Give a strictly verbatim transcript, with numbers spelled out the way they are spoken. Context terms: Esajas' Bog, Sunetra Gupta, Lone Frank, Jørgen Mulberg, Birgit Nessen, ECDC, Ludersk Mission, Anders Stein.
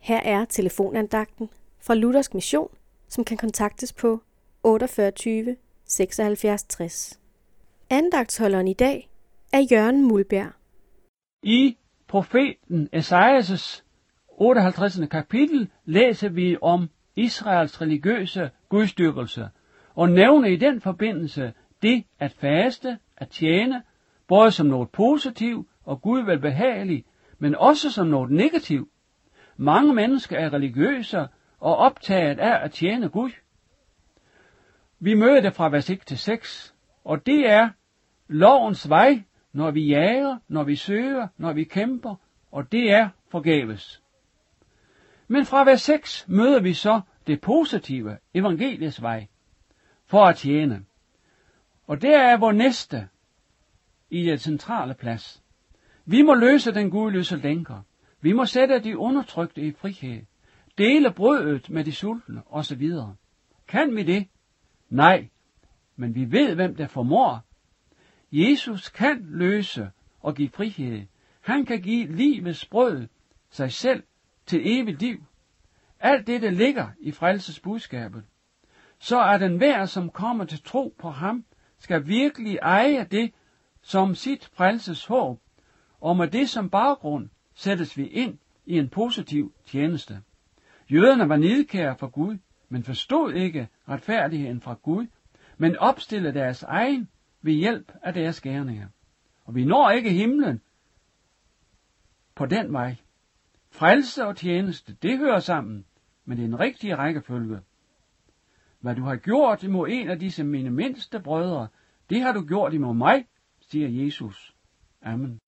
Her er telefonandagten fra Ludersk Mission, som kan kontaktes på otteogfyrre tyve syvoghalvfjerds tres. Andagtsholderen i dag er Jørgen Mulberg. I profeten Esajas' otteoghalvtredsende kapitel læser vi om Israels religiøse gudstyrkelse og nævner i den forbindelse det at faste, at tjene, både som noget positivt og Gud velbehageligt, men også som noget negativt. Mange mennesker er religiøse og optaget af at tjene Gud. Vi møder det fra vers et til seks, og det er lovens vej, når vi jager, når vi søger, når vi kæmper, og det er forgæves. Men fra vers seks møder vi så det positive, evangeliets vej, for at tjene. Og det er vores næste i det centrale plads. Vi må løse den gudløse lænker. Vi må sætte de undertrykte i frihed, dele brødet med de sultne osv. Kan vi det? Nej, men vi ved, hvem der formår. Jesus kan løse og give frihed. Han kan give livets brød, sig selv, til evigt liv. Alt det, der ligger i frelsesbudskabet. Så er den hver, som kommer til tro på ham, skal virkelig eje det som sit frelses håb, og med det som baggrund sættes vi ind i en positiv tjeneste. Jøderne var nidkære for Gud, men forstod ikke retfærdigheden fra Gud, men opstillede deres egen ved hjælp af deres gerninger. Og vi når ikke himlen på den vej. Frelse og tjeneste, det hører sammen, men det er en rigtig rækkefølge. Hvad du har gjort imod en af disse mine mindste brødre, det har du gjort imod mig, siger Jesus. Amen.